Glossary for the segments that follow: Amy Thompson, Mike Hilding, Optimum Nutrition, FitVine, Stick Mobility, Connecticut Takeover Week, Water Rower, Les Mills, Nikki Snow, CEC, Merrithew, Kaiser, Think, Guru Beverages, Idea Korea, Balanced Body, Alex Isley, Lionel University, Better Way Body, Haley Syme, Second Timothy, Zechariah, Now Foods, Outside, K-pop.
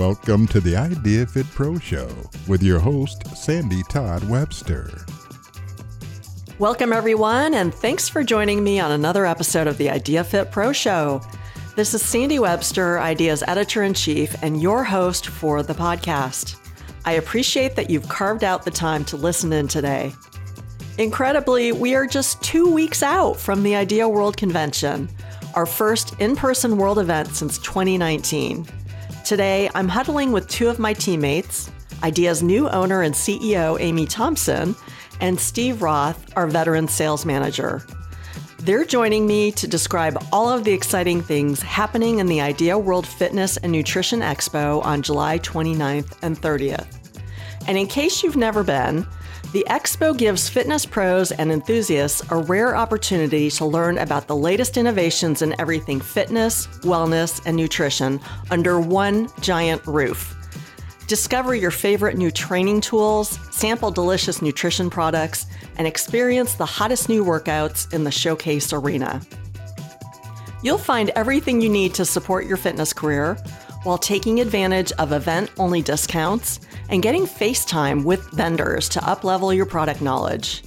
Welcome to the Idea Fit Pro Show with your host, Sandy Todd Webster. Welcome, everyone, and thanks for joining me on another episode of the Idea Fit Pro Show. This is Sandy Webster, Idea's Editor-in-Chief, and your host for the podcast. I appreciate that you've carved out the time to listen in today. Incredibly, we are just 2 weeks out from the Idea World Convention, our first in-person world event since 2019. Today, I'm huddling with two of my teammates, Idea's new owner and CEO, Amy Thompson, and Steve Roth, our veteran sales manager. They're joining me to describe all of the exciting things happening in the Idea World Fitness and Nutrition Expo on July 29th and 30th. And in case you've never been, the expo gives fitness pros and enthusiasts a rare opportunity to learn about the latest innovations in everything fitness, wellness, and nutrition under one giant roof. Discover your favorite new training tools, sample delicious nutrition products, and experience the hottest new workouts in the showcase arena. You'll find everything you need to support your fitness career while taking advantage of event-only discounts and getting face time with vendors to up-level your product knowledge.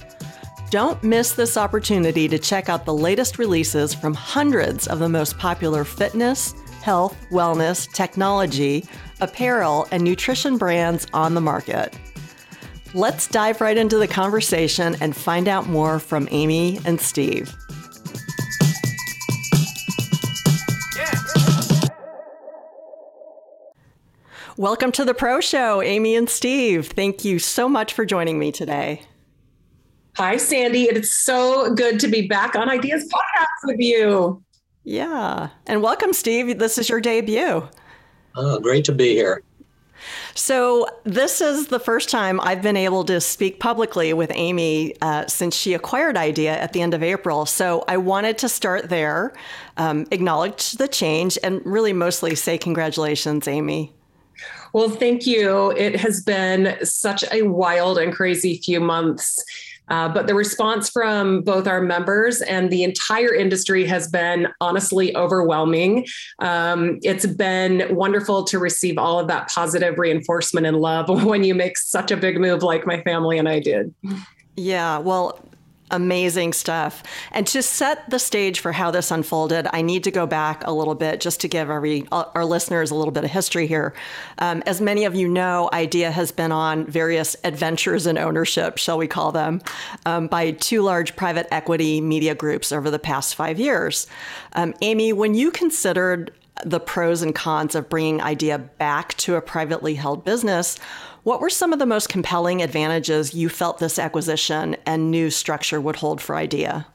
Don't miss this opportunity to check out the latest releases from hundreds of the most popular fitness, health, wellness, technology, apparel, and nutrition brands on the market. Let's dive right into the conversation and find out more from Amy and Steve. Welcome to the Pro Show, Amy and Steve. Thank you so much for joining me today. Hi, Sandy. It's so good to be back on Ideas Podcast with you. Yeah. And welcome, Steve. This is your debut. Oh, great to be here. So this is the first time I've been able to speak publicly with Amy since she acquired Idea at the end of April. So I wanted to start there, acknowledge the change, and really mostly say congratulations, Amy. Well, thank you. It has been such a wild and crazy few months, but the response from both our members and the entire industry has been honestly overwhelming. It's been wonderful to receive all of that positive reinforcement and love when you make such a big move like my family and I did. Yeah, well, amazing stuff. And to set the stage for how this unfolded, I need to go back a little bit just to give our listeners a little bit of history here. As many of you know, Idea has been on various adventures in ownership, shall we call them, by two large private equity media groups over the past 5 years. Amy, when you considered the pros and cons of bringing Idea back to a privately held business, what were some of the most compelling advantages you felt this acquisition and new structure would hold for Idea?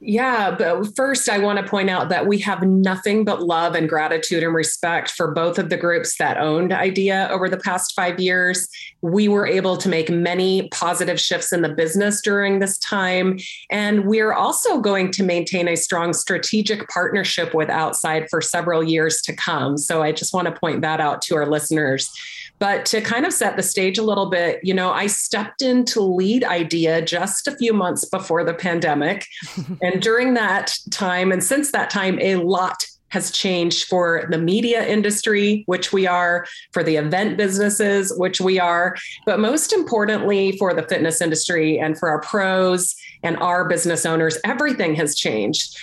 Yeah, but first I want to point out that we have nothing but love and gratitude and respect for both of the groups that owned Idea over the past 5 years. We were able to make many positive shifts in the business during this time. And we're also going to maintain a strong strategic partnership with Outside for several years to come. So I just want to point that out to our listeners. But to kind of set the stage a little bit, you know, I stepped in to lead Idea just a few months before the pandemic. And during that time, and since that time, a lot has changed for the media industry, which we are, for the event businesses, which we are, but most importantly, for the fitness industry and for our pros and our business owners, everything has changed.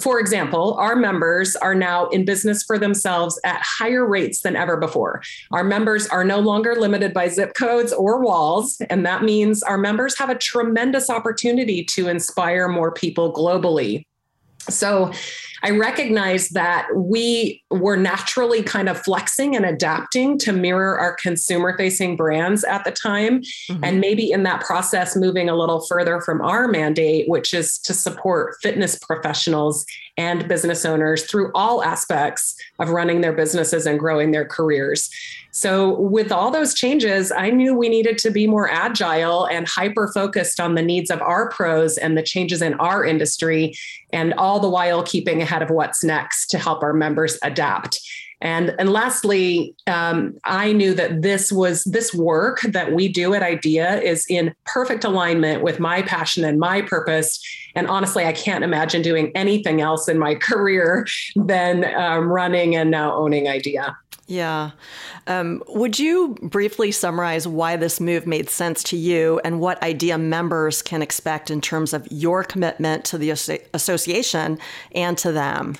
For example, our members are now in business for themselves at higher rates than ever before. Our members are no longer limited by zip codes or walls, and that means our members have a tremendous opportunity to inspire more people globally. So I recognize that we were naturally kind of flexing and adapting to mirror our consumer-facing brands at the time. Mm-hmm. And maybe in that process, moving a little further from our mandate, which is to support fitness professionals and business owners through all aspects of running their businesses and growing their careers. So with all those changes, I knew we needed to be more agile and hyper-focused on the needs of our pros and the changes in our industry, and all the while keeping ahead of what's next to help our members adapt. And lastly, I knew that this work that we do at Idea is in perfect alignment with my passion and my purpose. And honestly, I can't imagine doing anything else in my career than running and now owning Idea. Yeah. Would you briefly summarize why this move made sense to you and what IDEA members can expect in terms of your commitment to the association and to them?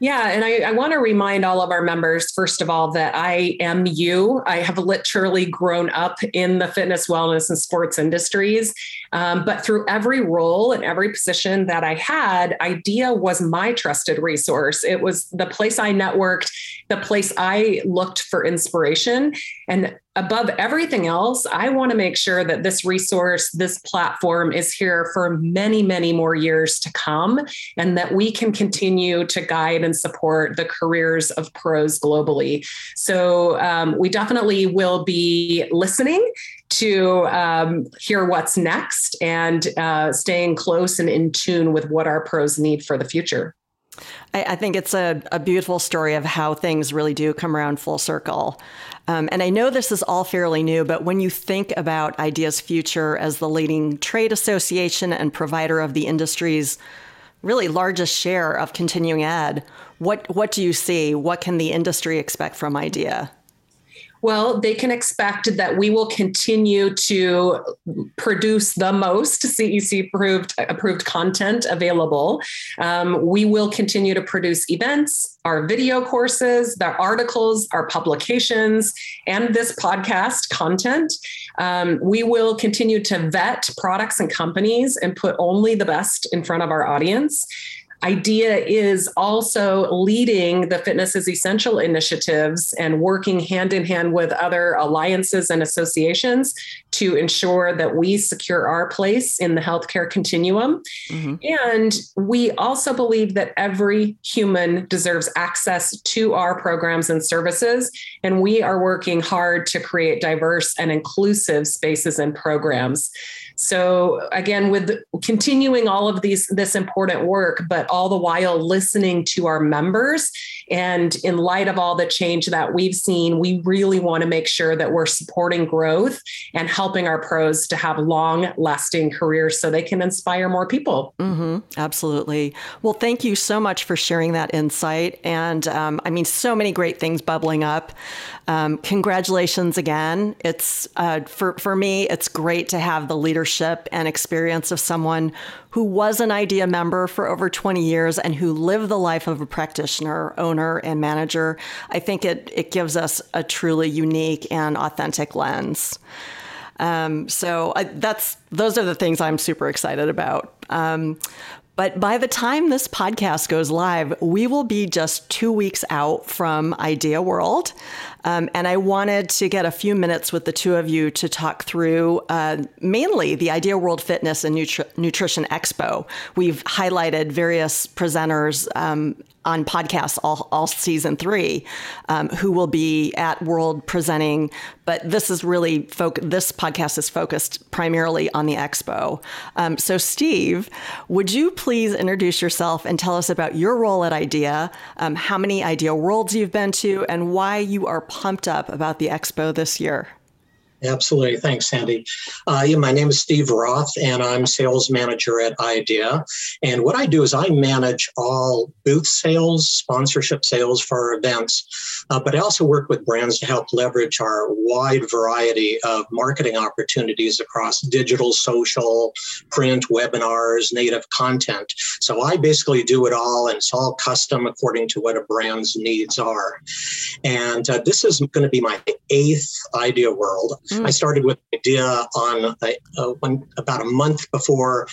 Yeah. And I want to remind all of our members, first of all, that I am you. I have literally grown up in the fitness, wellness, and sports industries. But through every role and every position that I had, IDEA was my trusted resource. It was the place I networked, the place I looked for inspiration. And above everything else, I want to make sure that this resource, this platform is here for many, many more years to come, and that we can continue to guide and support the careers of pros globally. So we definitely will be listening to hear what's next and staying close and in tune with what our pros need for the future. I think it's a beautiful story of how things really do come around full circle. And I know this is all fairly new, but when you think about IDEA's future as the leading trade association and provider of the industry's really largest share of continuing ed, what do you see? What can the industry expect from IDEA? Well, they can expect that we will continue to produce the most CEC-approved content available. We will continue to produce events, our video courses, the articles, our publications, and this podcast content. We will continue to vet products and companies and put only the best in front of our audience. IDEA is also leading the Fitness is Essential initiatives and working hand in hand with other alliances and associations to ensure that we secure our place in the healthcare continuum. Mm-hmm. And we also believe that every human deserves access to our programs and services. And we are working hard to create diverse and inclusive spaces and programs. So again, with continuing all of this important work, but all the while listening to our members. And in light of all the change that we've seen, we really want to make sure that we're supporting growth and helping our pros to have long-lasting careers so they can inspire more people. Mm-hmm, absolutely. Well, thank you so much for sharing that insight. And so many great things bubbling up. Congratulations again. It's for me, it's great to have the leadership and experience of someone who was an IDEA member for over 20 years and who lived the life of a practitioner, owner, and manager. I think it gives us a truly unique and authentic lens. Those are the things I'm super excited about. But by the time this podcast goes live, we will be just 2 weeks out from IDEA World. And I wanted to get a few minutes with the two of you to talk through mainly the Idea World Fitness and Nutrition Expo. We've highlighted various presenters on podcasts all season 3 who will be at World presenting. But this is really this podcast is focused primarily on the expo. So Steve, would you please introduce yourself and tell us about your role at IDEA, how many IDEA Worlds you've been to, and why you are pumped up about the expo this year? Absolutely. Thanks, Sandy. My name is Steve Roth, and I'm sales manager at IDEA. And what I do is I manage all booth sales, sponsorship sales for our events, but I also work with brands to help leverage our wide variety of marketing opportunities across digital, social, print, webinars, native content. So I basically do it all, and it's all custom according to what a brand's needs are. And this is going to be my 8th IDEA World. I started with IDEA on about a month before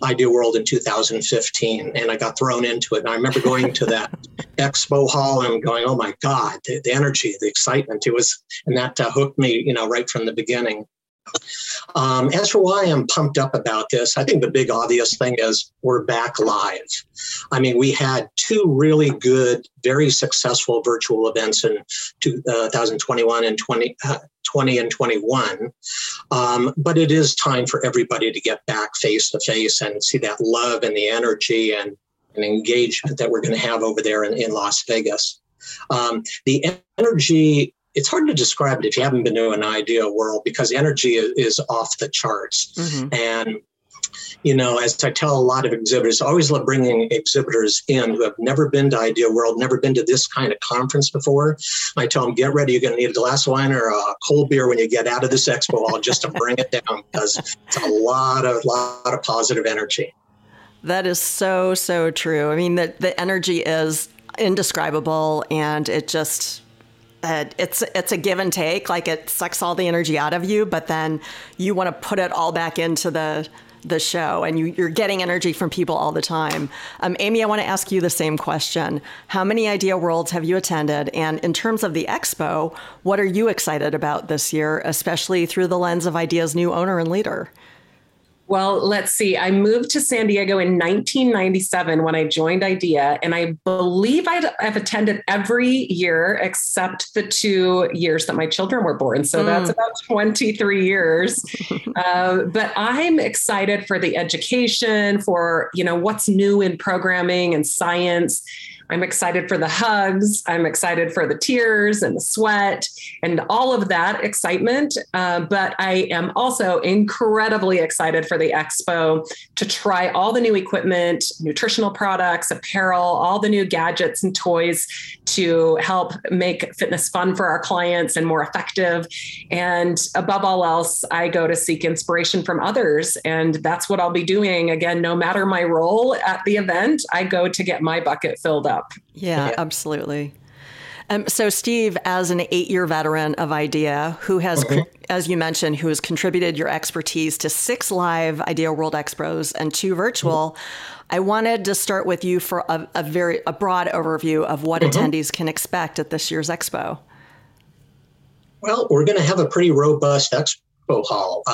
IDEA World in 2015, and I got thrown into it. And I remember going to that expo hall and going, "Oh my God, the energy, the excitement!" That hooked me, right from the beginning. As for why I'm pumped up about this, I think the big obvious thing is we're back live. I mean, we had 2 really good, very successful virtual events in 2021 and 2020 and 21. But it is time for everybody to get back face to face and see that love and the energy and engagement that we're going to have over there in Las Vegas. The energy, it's hard to describe it if you haven't been to an IDEA World, because energy is off the charts. Mm-hmm. And you know, as I tell a lot of exhibitors, I always love bringing exhibitors in who have never been to Idea World, never been to this kind of conference before. I tell them, get ready. You're going to need a glass of wine or a cold beer when you get out of this expo hall just to bring it down, because it's a lot of positive energy. That is so, so true. I mean, the energy is indescribable, and it just... It's a give and take. Like, it sucks all the energy out of you, but then you want to put it all back into the show, and you're getting energy from people all the time. Amy, I want to ask you the same question. How many Idea Worlds have you attended? And in terms of the expo, what are you excited about this year, especially through the lens of Idea's new owner and leader? Well, let's see. I moved to San Diego in 1997 when I joined IDEA, and I believe I've attended every year except the 2 years that my children were born. So that's about 23 years. But I'm excited for the education, for, you know, what's new in programming and science. I'm excited for the hugs. I'm excited for the tears and the sweat and all of that excitement. But I am also incredibly excited for the expo to try all the new equipment, nutritional products, apparel, all the new gadgets and toys to help make fitness fun for our clients and more effective. And above all else, I go to seek inspiration from others. And that's what I'll be doing. Again, no matter my role at the event, I go to get my bucket filled up. Yeah, absolutely. So Steve, as an 8-year veteran of IDEA, who has, as you mentioned, who has contributed your expertise to 6 live IDEA World Expos and 2 virtual, I wanted to start with you for a very broad overview of what attendees can expect at this year's expo. Well, we're going to have a pretty robust expo hall.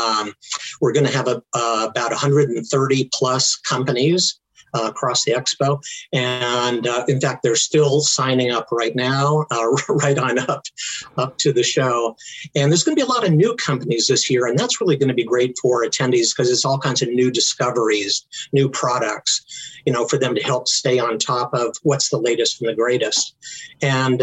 We're going to have about 130 plus companies across the expo. And in fact, they're still signing up right now, right on up to the show. And there's going to be a lot of new companies this year. And that's really going to be great for attendees, because it's all kinds of new discoveries, new products, you know, for them to help stay on top of what's the latest and the greatest. And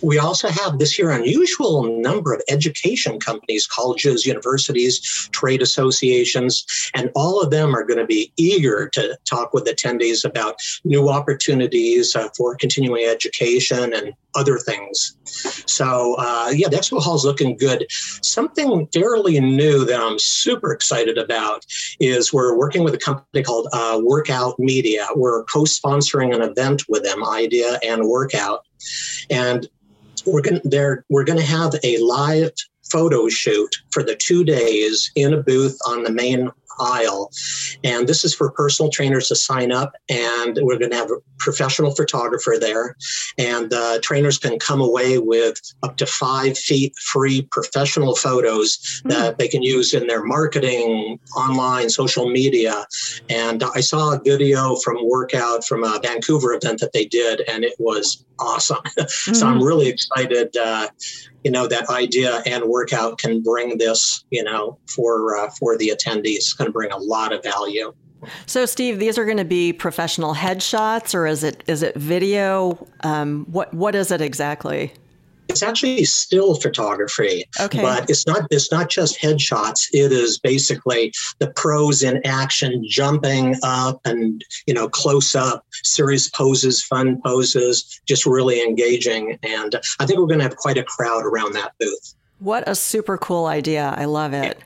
we also have this year unusual number of education companies, colleges, universities, trade associations, and all of them are going to be eager to talk with attendees about new opportunities for continuing education and other things. So the expo hall is looking good. Something fairly new that I'm super excited about is we're working with a company called Workout Media. We're co-sponsoring an event with them, Idea and Workout. And we're going to have a live photo shoot for the 2 days in a booth on the main aisle. And this is for personal trainers to sign up. And we're going to have a professional photographer there. And trainers can come away with up to 5 feet free professional photos that they can use in their marketing, online, social media. And I saw a video from Workout from a Vancouver event that they did, and it was awesome. So I'm really excited, that Idea and Workout can bring this, for the attendees. It's going to bring a lot of value. So Steve, these are going to be professional headshots, or is it video? What is it exactly? It's actually still photography, but it's not just headshots. It is basically the pros in action, jumping up and, close up, serious poses, fun poses, just really engaging. And I think we're going to have quite a crowd around that booth. What a super cool idea. I love it.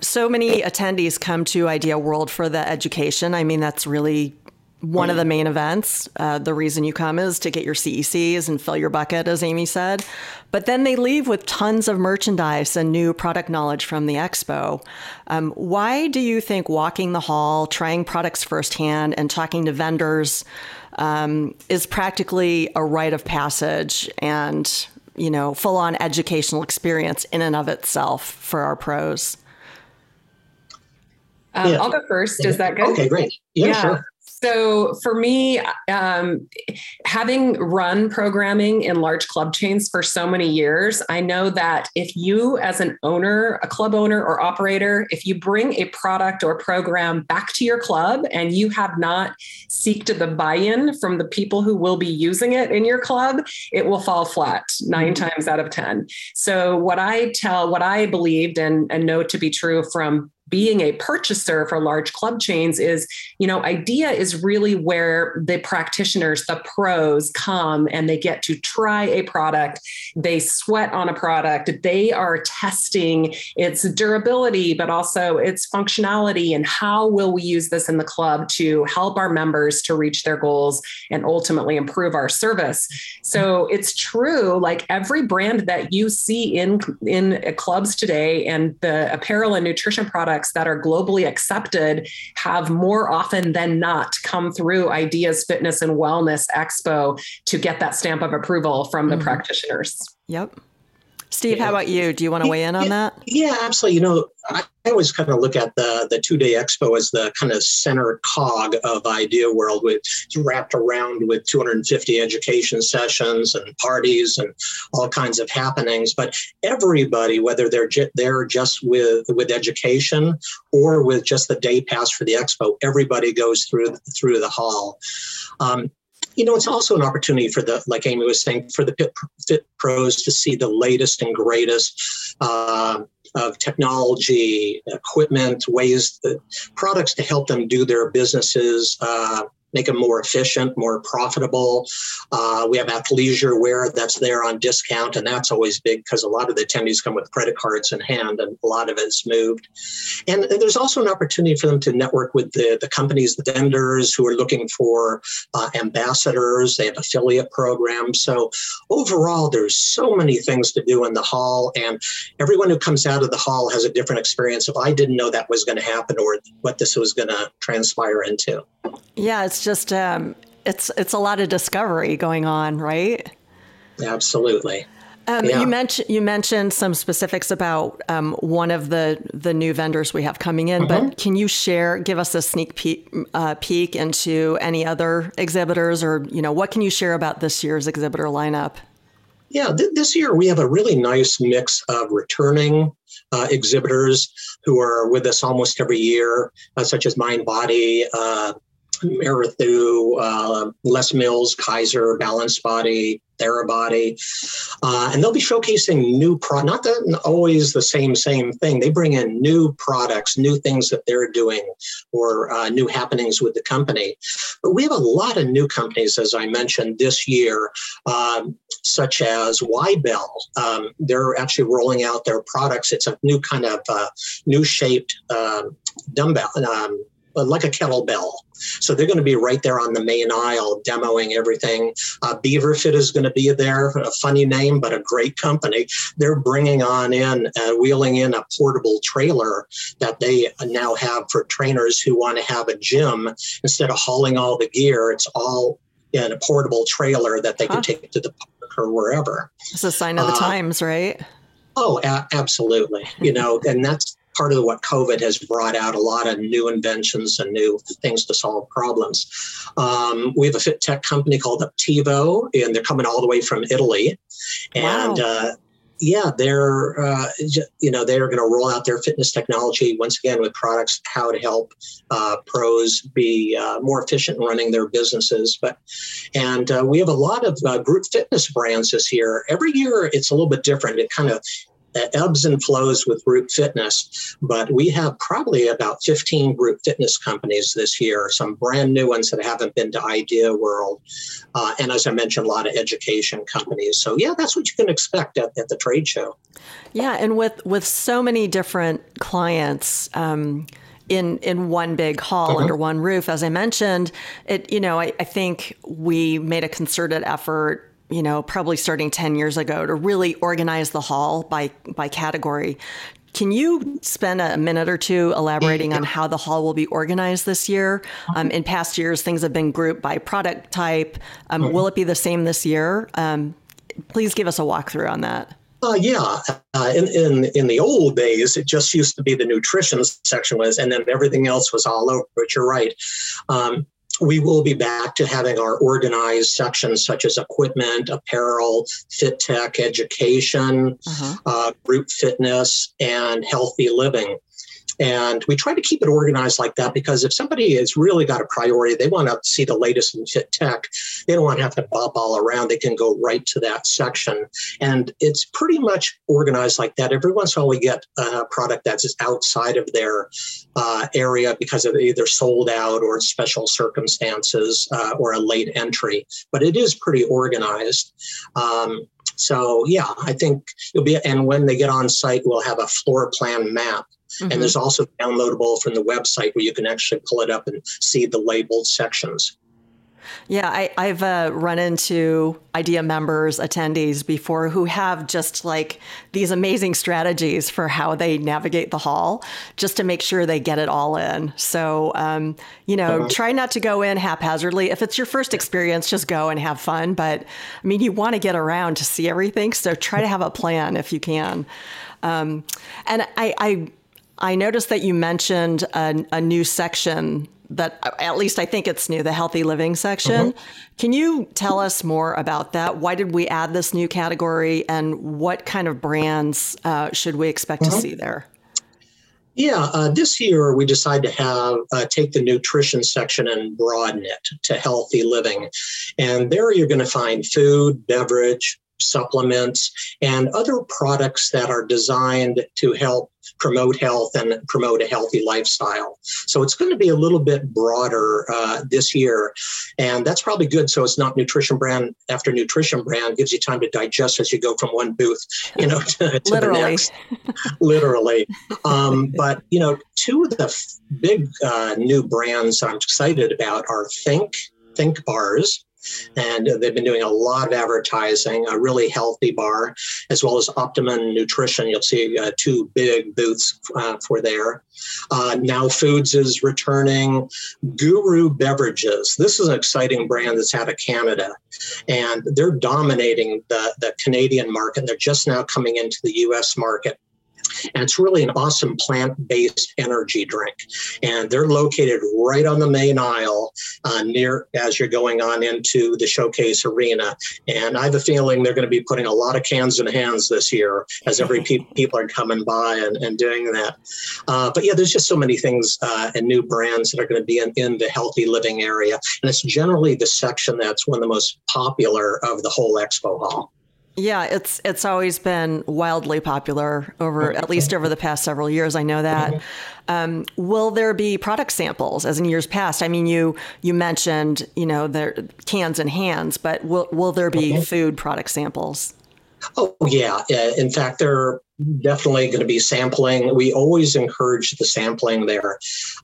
So many attendees come to Idea World for the education. I mean, that's really one of the main events. The reason you come is to get your CECs and fill your bucket, as Amy said. But then they leave with tons of merchandise and new product knowledge from the expo. Why do you think walking the hall, trying products firsthand, and talking to vendors is practically a rite of passage and, full-on educational experience in and of itself for our pros? I'll go first. Is that good? Okay, great. Yeah. Sure. So for me, having run programming in large club chains for so many years, I know that if you as an owner, a club owner or operator, if you bring a product or program back to your club and you have not seeked the buy-in from the people who will be using it in your club, it will fall flat 9 times out of 10. So what I believed and know to be true from being a purchaser for large club chains is, you know, IDEA is really where the practitioners, the pros come and they get to try a product. They sweat on a product. They are testing its durability, but also its functionality and how will we use this in the club to help our members to reach their goals and ultimately improve our service. So it's true, like every brand that you see in clubs today and the apparel and nutrition products that are globally accepted have more often than not come through Ideas Fitness and Wellness Expo to get that stamp of approval from the practitioners. Yep. Steve, how about you? Do you want to weigh in on that? Yeah, absolutely. You know, I always kind of look at the two-day expo as the kind of center cog of Idea World, which is wrapped around with 250 education sessions and parties and all kinds of happenings. But everybody, whether they're there just with education or with just the day pass for the expo, everybody goes through the hall. You know, it's also an opportunity for the, like Amy was saying, for the fit pros to see the latest and greatest of technology, equipment, ways, products to help them do their businesses, make them more efficient, more profitable. We have athleisure wear that's there on discount, and that's always big because a lot of the attendees come with credit cards in hand and a lot of it's moved. And there's also an opportunity for them to network with the companies, the vendors who are looking for ambassadors. They have affiliate programs. So overall, there's so many things to do in the hall, and everyone who comes out of the hall has a different experience of, I didn't know that was going to happen or what this was going to transpire into. Yeah, it's just, it's a lot of discovery going on, right? Absolutely. Yeah. You mentioned some specifics about one of the new vendors we have coming in, but can you give us a sneak peek into any other exhibitors or, you know, what can you share about this year's exhibitor lineup? Yeah, this year we have a really nice mix of returning exhibitors who are with us almost every year, such as Mind Body, Merrithew, Les Mills, Kaiser, Balanced Body, Therabody. And they'll be showcasing new products, not that always the same thing. They bring in new products, new things that they're doing, or new happenings with the company. But we have a lot of new companies, as I mentioned, this year, such as Y-Bell. They're actually rolling out their products. It's a new kind of new shaped dumbbell, like a kettlebell. So they're going to be right there on the main aisle demoing everything. Beaver Fit is going to be there, a funny name, but a great company. They're bringing on in, wheeling in a portable trailer that they now have for trainers who want to have a gym. Instead of hauling all the gear, it's all in a portable trailer that they can take to the park or wherever. It's a sign of the times, right? Oh, absolutely. You know, and that's part of what COVID has brought out, a lot of new inventions and new things to solve problems. We have a fit tech company called Uptivo, and they're coming all the way from Italy. And they're they're going to roll out their fitness technology once again with products, how to help pros be more efficient in running their businesses. And we have a lot of group fitness brands this year. Every year it's a little bit different. It kind of ebbs and flows with group fitness, but we have probably about 15 group fitness companies this year, some brand new ones that haven't been to Idea World. And as I mentioned, a lot of education companies. So yeah, that's what you can expect at the trade show. Yeah. And with so many different clients, in one big hall under one roof, as I mentioned, I think we made a concerted effort, you know, probably starting 10 years ago to really organize the hall by category. Can you spend a minute or two elaborating on how the hall will be organized this year? In past years, things have been grouped by product type. Will it be the same this year? Please give us a walkthrough on that. In the old days, it just used to be the nutrition section was, and then everything else was all over, but you're right. We will be back to having our organized sections such as equipment, apparel, fit tech, education, group fitness, and healthy living. And we try to keep it organized like that, because if somebody has really got a priority, they want to see the latest in tech, they don't want to have to bob all around. They can go right to that section. And it's pretty much organized like that. Every once in a while, we get a product that's just outside of their area because of either sold out or special circumstances or a late entry. But it is pretty organized. So, yeah, I think you'll be, and when they get on site, we'll have a floor plan map. Mm-hmm. And there's also downloadable from the website where you can actually pull it up and see the labeled sections. Yeah, I've run into IDEA members, attendees before who have just like these amazing strategies for how they navigate the hall just to make sure they get it all in. So, try not to go in haphazardly. If it's your first experience, just go and have fun. But I mean, you want to get around to see everything. So try to have a plan if you can. And I noticed that you mentioned a new section that, at least I think it's new, the healthy living section. Mm-hmm. Can you tell us more about that? Why did we add this new category, and what kind of brands should we expect to see there? Yeah, this year we decided to have take the nutrition section and broaden it to healthy living. And there you're going to find food, beverage, supplements, and other products that are designed to help promote health and promote a healthy lifestyle. So it's going to be a little bit broader this year, and that's probably good. So it's not nutrition brand after nutrition brand. It gives you time to digest as you go from one booth, to literally. The next. Literally. But, two of the big new brands that I'm excited about are Think Bars. And they've been doing a lot of advertising, a really healthy bar, as well as Optimum Nutrition. You'll see two big booths for there. Now Foods is returning. Guru Beverages. This is an exciting brand that's out of Canada. And they're dominating the Canadian market. They're just now coming into the U.S. market. And it's really an awesome plant-based energy drink. And they're located right on the main aisle near as you're going on into the showcase arena. And I have a feeling they're going to be putting a lot of cans in hands this year as people are coming by and doing that. But yeah, there's just so many things and new brands that are going to be in the healthy living area. And it's generally the section that's one of the most popular of the whole expo hall. Yeah, it's always been wildly popular at least over the past several years. I know that. Will there be product samples as in years past? I mean, you mentioned, the cans and hands, but will there be food product samples? Oh, yeah. In fact, there are definitely going to be sampling. We always encourage the sampling there.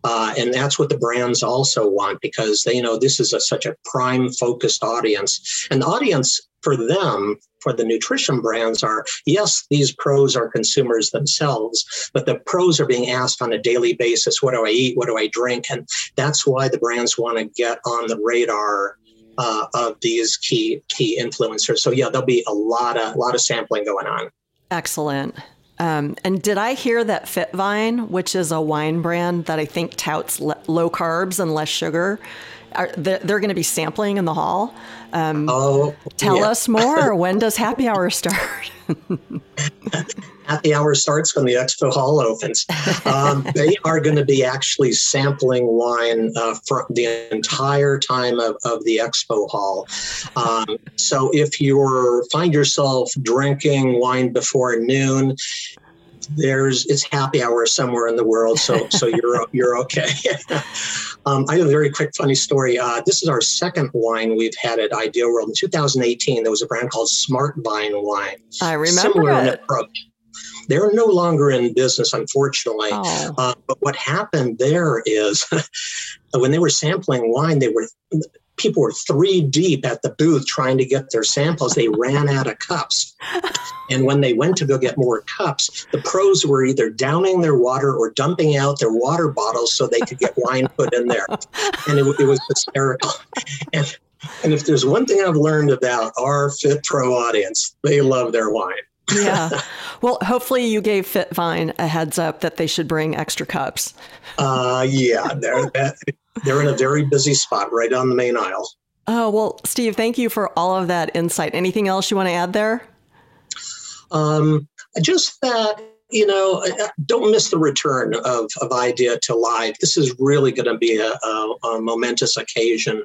And that's what the brands also want, because they know this is such a prime focused audience. And the audience for them, for the nutrition brands, are, yes, these pros are consumers themselves, but the pros are being asked on a daily basis, what do I eat? What do I drink? And that's why the brands want to get on the radar of these key influencers. So yeah, there'll be a lot of sampling going on. Excellent. And did I hear that FitVine, which is a wine brand that I think touts low carbs and less sugar, they're going to be sampling in the hall? Tell us more. When does happy hour start? Happy hour starts when the expo hall opens. They are going to be actually sampling wine for the entire time of the expo hall. So if you find yourself drinking wine before noon, it's happy hour somewhere in the world, so you're okay. I have a very quick funny story. This is our second wine we've had at Idea World in 2018. There was a brand called Smart Buying Wine. I remember similar in approach. They're no longer in business, unfortunately. Oh. But what happened there is when they were sampling wine, people were three deep at the booth trying to get their samples. They ran out of cups. And when they went to go get more cups, the pros were either downing their water or dumping out their water bottles so they could get wine put in there. And it was hysterical. And if there's one thing I've learned about our Fit Pro audience, they love their wine. Yeah. Well, hopefully you gave FitVine a heads up that they should bring extra cups. Yeah. They're in a very busy spot right on the main aisle. Oh, well, Steve, thank you for all of that insight. Anything else you want to add there? Just that you know, don't miss the return of Idea to live. This is really going to be a momentous occasion.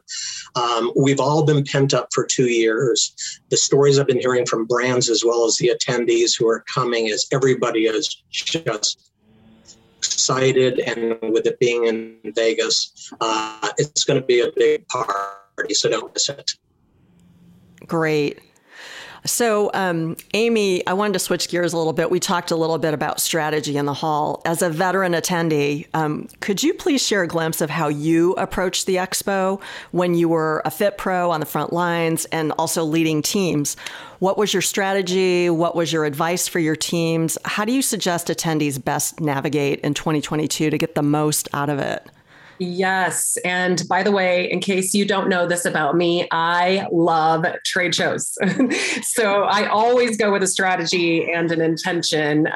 We've all been pent up for 2 years. The stories I've been hearing from brands as well as the attendees who are coming is everybody is just excited. And with it being in Vegas, it's going to be a big party, so don't miss it. Great. So, Amy, I wanted to switch gears a little bit. We talked a little bit about strategy in the hall. As a veteran attendee, could you please share a glimpse of how you approached the expo when you were a fit pro on the front lines and also leading teams? What was your strategy? What was your advice for your teams? How do you suggest attendees best navigate in 2022 to get the most out of it? Yes. And by the way, in case you don't know this about me, I love trade shows. So I always go with a strategy and an intention.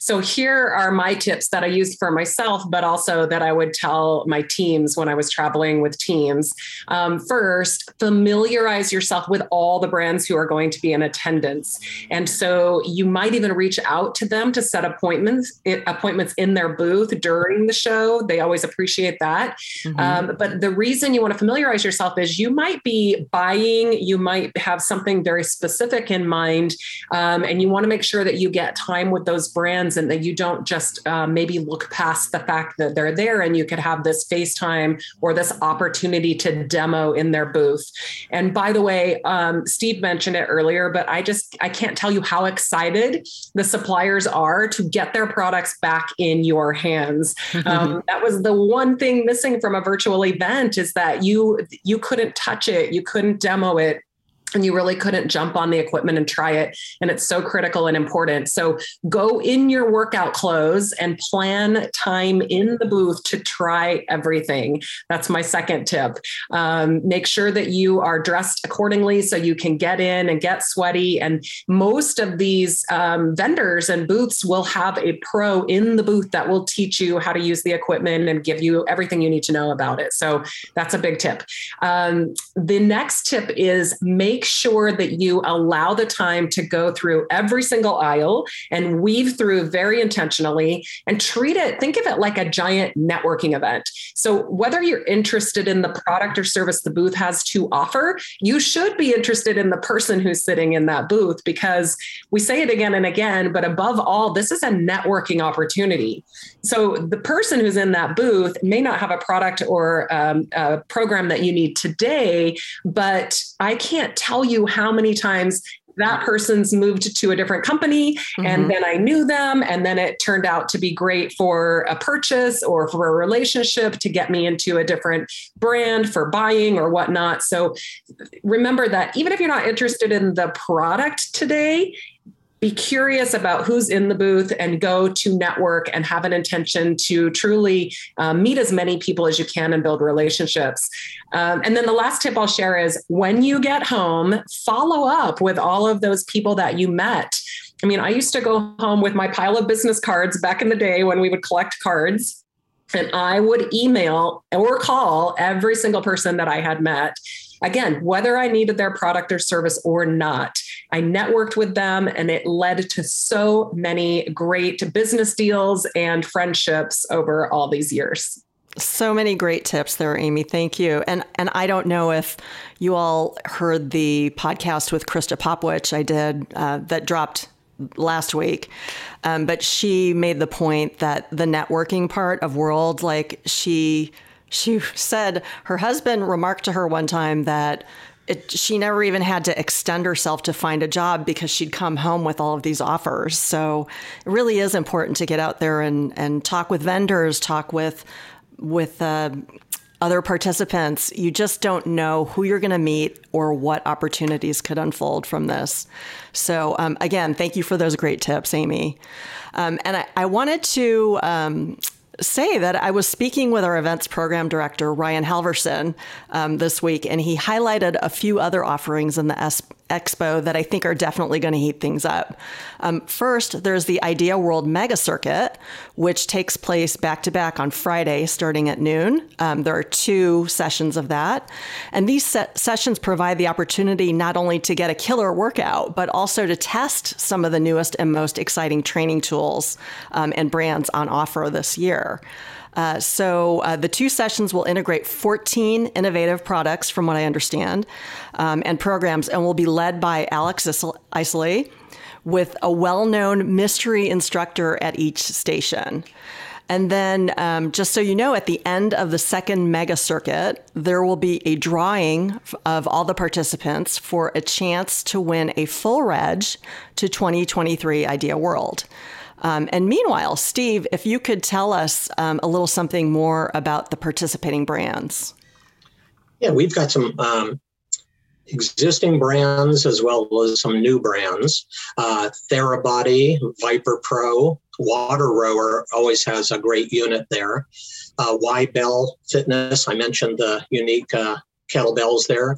So here are my tips that I used for myself, but also that I would tell my teams when I was traveling with teams. First, familiarize yourself with all the brands who are going to be in attendance. And so you might even reach out to them to set appointments in their booth during the show. They always appreciate that. Mm-hmm. But the reason you want to familiarize yourself is you might be buying, you might have something very specific in mind. And you want to make sure that you get time with those brands and that you don't just maybe look past the fact that they're there and you could have this FaceTime or this opportunity to demo in their booth. And by the way, Steve mentioned it earlier, but I can't tell you how excited the suppliers are to get their products back in your hands. That was the one thing missing from a virtual event is that you couldn't touch it, you couldn't demo it, and you really couldn't jump on the equipment and try it. And it's so critical and important. So go in your workout clothes and plan time in the booth to try everything. That's my second tip. Make sure that you are dressed accordingly so you can get in and get sweaty. And most of these vendors and booths will have a pro in the booth that will teach you how to use the equipment and give you everything you need to know about it. So that's a big tip. The next tip is make sure that you allow the time to go through every single aisle and weave through very intentionally and think of it like a giant networking event. So whether you're interested in the product or service the booth has to offer, you should be interested in the person who's sitting in that booth, because we say it again and again, but above all, this is a networking opportunity. So the person who's in that booth may not have a product or a program that you need today, but I can't tell you how many times that person's moved to a different company. Mm-hmm. And then I knew them. And then it turned out to be great for a purchase or for a relationship to get me into a different brand for buying or whatnot. So remember that even if you're not interested in the product today, be curious about who's in the booth and go to network and have an intention to truly meet as many people as you can and build relationships. And then the last tip I'll share is when you get home, follow up with all of those people that you met. I mean, I used to go home with my pile of business cards back in the day when we would collect cards. And I would email or call every single person that I had met. Again, whether I needed their product or service or not, I networked with them and it led to so many great business deals and friendships over all these years. So many great tips there, Amy. Thank you. And I don't know if you all heard the podcast with Krista Popovich I did that dropped last week. But she made the point that the networking part of World, like she said her husband remarked to her one time that she never even had to extend herself to find a job because she'd come home with all of these offers. So it really is important to get out there and talk with vendors, talk with other participants. You just don't know who you're going to meet or what opportunities could unfold from this. So again, thank you for those great tips, Amy. And I wanted to say that I was speaking with our events program director, Ryan Halverson, this week, and he highlighted a few other offerings in the Expo that I think are definitely going to heat things up. First, there's the Idea World Mega Circuit, which takes place back-to-back on Friday starting at noon. There are two sessions of that. And these sessions provide the opportunity not only to get a killer workout, but also to test some of the newest and most exciting training tools and brands on offer this year. So the two sessions will integrate 14 innovative products, from what I understand, and programs, and will be led by Alex Isley, with a well-known mystery instructor at each station. And then, just so you know, at the end of the second mega circuit, there will be a drawing of all the participants for a chance to win a full reg to 2023 Idea World. And meanwhile, Steve, if you could tell us a little something more about the participating brands. Yeah, we've got some existing brands as well as some new brands. Therabody, Viper Pro, Water Rower always has a great unit there. Y-Bell Fitness, I mentioned the unique kettlebells there.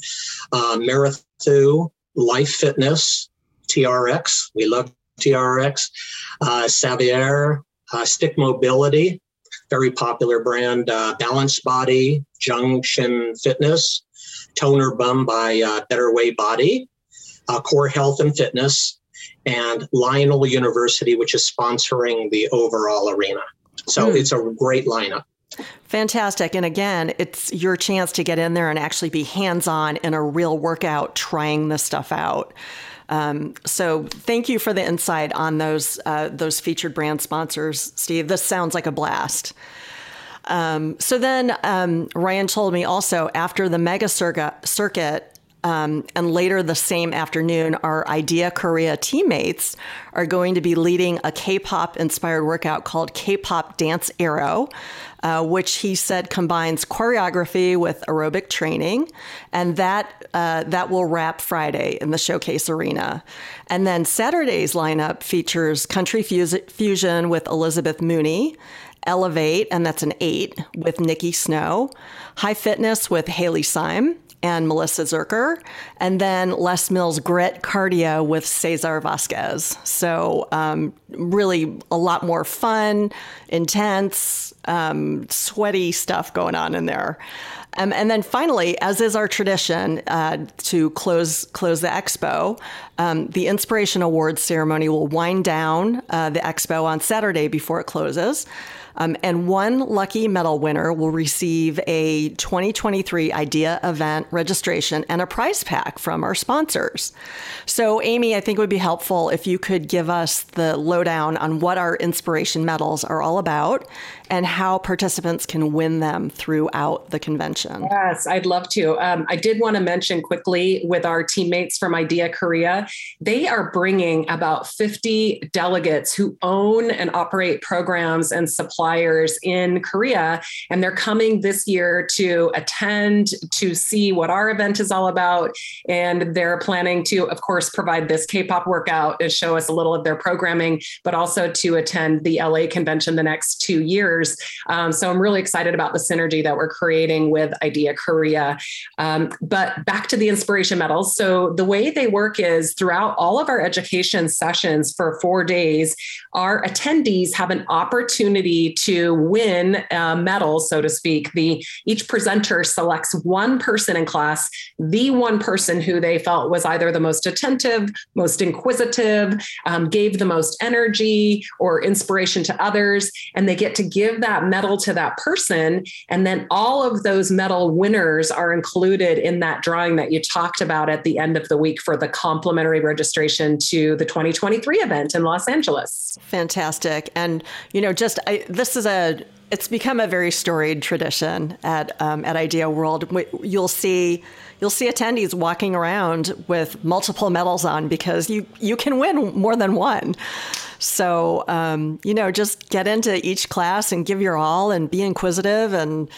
Merrithew, Life Fitness, TRX, we love TRX, Savier, Stick Mobility, very popular brand, Balanced Body, Junction Fitness, Toner Bum by Better Way Body, Core Health and Fitness, and Lionel University, which is sponsoring the overall arena. So It's a great lineup. Fantastic. And again, it's your chance to get in there and actually be hands-on in a real workout, trying this stuff out. So thank you for the insight on those featured brand sponsors, Steve. This sounds like a blast. So then Ryan told me also after the mega circuit and later the same afternoon, our Idea Korea teammates are going to be leading a K-pop inspired workout called K-pop Dance Aero, which he said combines choreography with aerobic training, and that will wrap Friday in the showcase arena. And then Saturday's lineup features country fusion with Elizabeth Mooney, Elevate, and that's an 8 with Nikki Snow, High Fitness with Haley Syme and Melissa Zerker, and then Les Mills Grit Cardio with Cesar Vasquez. So really a lot more fun, intense, sweaty stuff going on in there. And then finally, as is our tradition, to close the expo, the Inspiration Awards ceremony will wind down the expo on Saturday before it closes. And one lucky medal winner will receive a 2023 IDEA event registration and a prize pack from our sponsors. So, Amy, I think it would be helpful if you could give us the lowdown on what our inspiration medals are all about and how participants can win them throughout the convention. Yes, I'd love to. I did want to mention quickly with our teammates from IDEA Korea, they are bringing about 50 delegates who own and operate programs and suppliers in Korea, and they're coming this year to attend, to see what our event is all about, and they're planning to, of course, provide this K-pop workout and show us a little of their programming, but also to attend the LA convention the next 2 years. So I'm really excited about the synergy that we're creating with Idea Korea. But back to the inspiration medals. So the way they work is throughout all of our education sessions for 4 days, our attendees have an opportunity to win medals, so to speak. Each presenter selects one person in class, the one person who they felt was either the most attentive, most inquisitive, gave the most energy or inspiration to others, and they get to give that medal to that person. And then all of those medal winners are included in that drawing that you talked about at the end of the week for the complimentary registration to the 2023 event in Los Angeles. Fantastic. And, you know, it's become a very storied tradition at Idea World. You'll see attendees walking around with multiple medals on because you can win more than one. So, just get into each class and give your all and be inquisitive and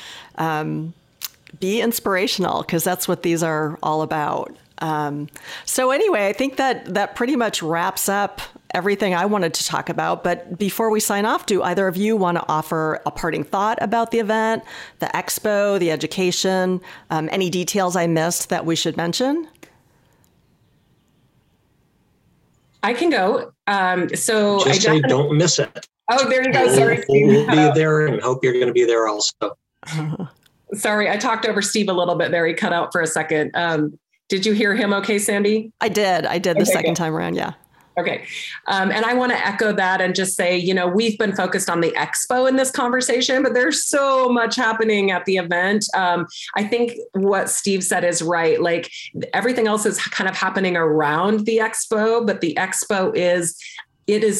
be inspirational, because that's what these are all about. So anyway, I think that pretty much wraps up everything I wanted to talk about. But before we sign off, do either of you want to offer a parting thought about the event, the expo, the education, any details I missed that we should mention? I can go. So just I say don't miss it. Oh, there you go. Sorry, we'll be there and hope you're going to be there also. Sorry, I talked over Steve a little bit there. He cut out for a second. Did you hear him okay, Sandy? I did the second time around. Yeah. Okay. And I want to echo that and just say, you know, we've been focused on the expo in this conversation, but there's so much happening at the event. I think what Steve said is right. Like everything else is kind of happening around the expo, but the expo is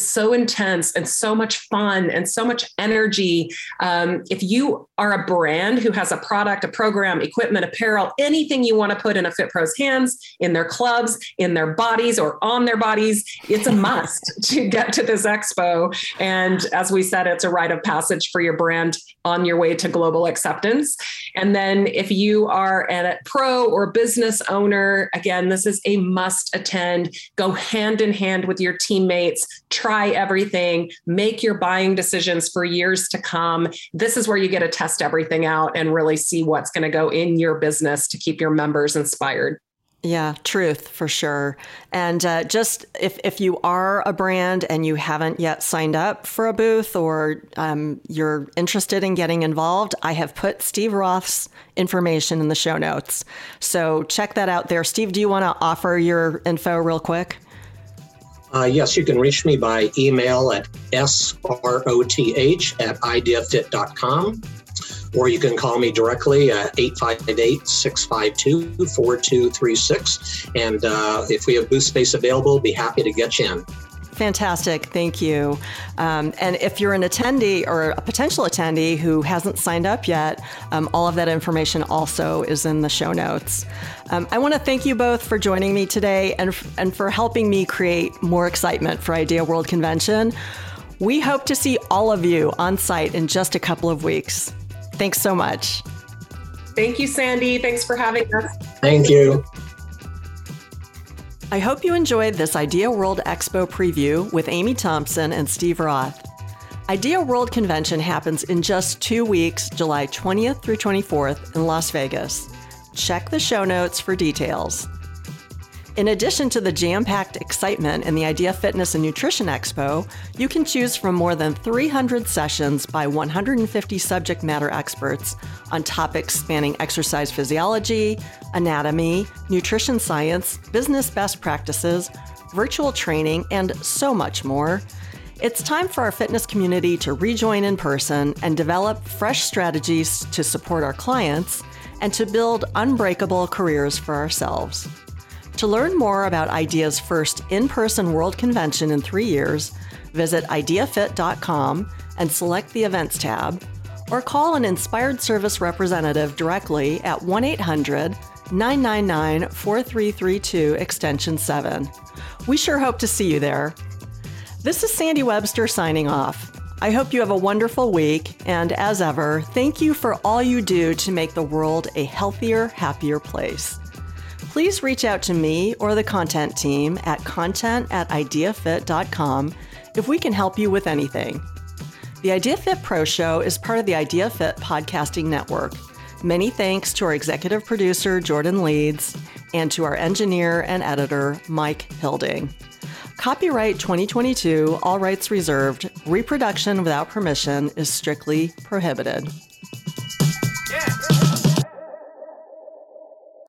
so intense and so much fun and so much energy. If you are a brand who has a product, a program, equipment, apparel, anything you want to put in a Fit Pro's hands, in their clubs, in their bodies, or on their bodies, it's a must to get to this expo. And as we said, it's a rite of passage for your brand on your way to global acceptance. And then if you are a pro or business owner, again, this is a must attend. Go hand in hand with your teammates. Try everything, make your buying decisions for years to come. This is where you get to test everything out and really see what's going to go in your business to keep your members inspired. Yeah, truth for sure. And just if you are a brand and you haven't yet signed up for a booth or you're interested in getting involved, I have put Steve Roth's information in the show notes. So check that out there. Steve, do you want to offer your info real quick? Yes, you can reach me by email at sroth@ideafit.com, or you can call me directly at 858-652-4236. And if we have booth space available, be happy to get you in. Fantastic. Thank you. And if you're an attendee or a potential attendee who hasn't signed up yet, all of that information also is in the show notes. I want to thank you both for joining me today and for helping me create more excitement for Idea World Convention. We hope to see all of you on site in just a couple of weeks. Thanks so much. Thank you, Sandy. Thanks for having us. Thank you. I hope you enjoyed this Idea World Expo preview with Amy Thompson and Steve Roth. Idea World Convention happens in just 2 weeks, July 20th through 24th in Las Vegas. Check the show notes for details. In addition to the jam-packed excitement in the Idea Fitness and Nutrition Expo, you can choose from more than 300 sessions by 150 subject matter experts on topics spanning exercise physiology, anatomy, nutrition science, business best practices, virtual training, and so much more. It's time for our fitness community to rejoin in person and develop fresh strategies to support our clients and to build unbreakable careers for ourselves. To learn more about IDEA's first in-person World Convention in 3 years, visit ideafit.com and select the Events tab, or call an Inspired Service representative directly at 1-800-999-4332 extension 7. We sure hope to see you there. This is Sandy Webster signing off. I hope you have a wonderful week, and as ever, thank you for all you do to make the world a healthier, happier place. Please reach out to me or the content team at content@ideafit.com if we can help you with anything. The Idea Fit Pro Show is part of the Idea Fit Podcasting Network. Many thanks to our executive producer, Jordan Leeds, and to our engineer and editor, Mike Hilding. Copyright 2022, all rights reserved. Reproduction without permission is strictly prohibited.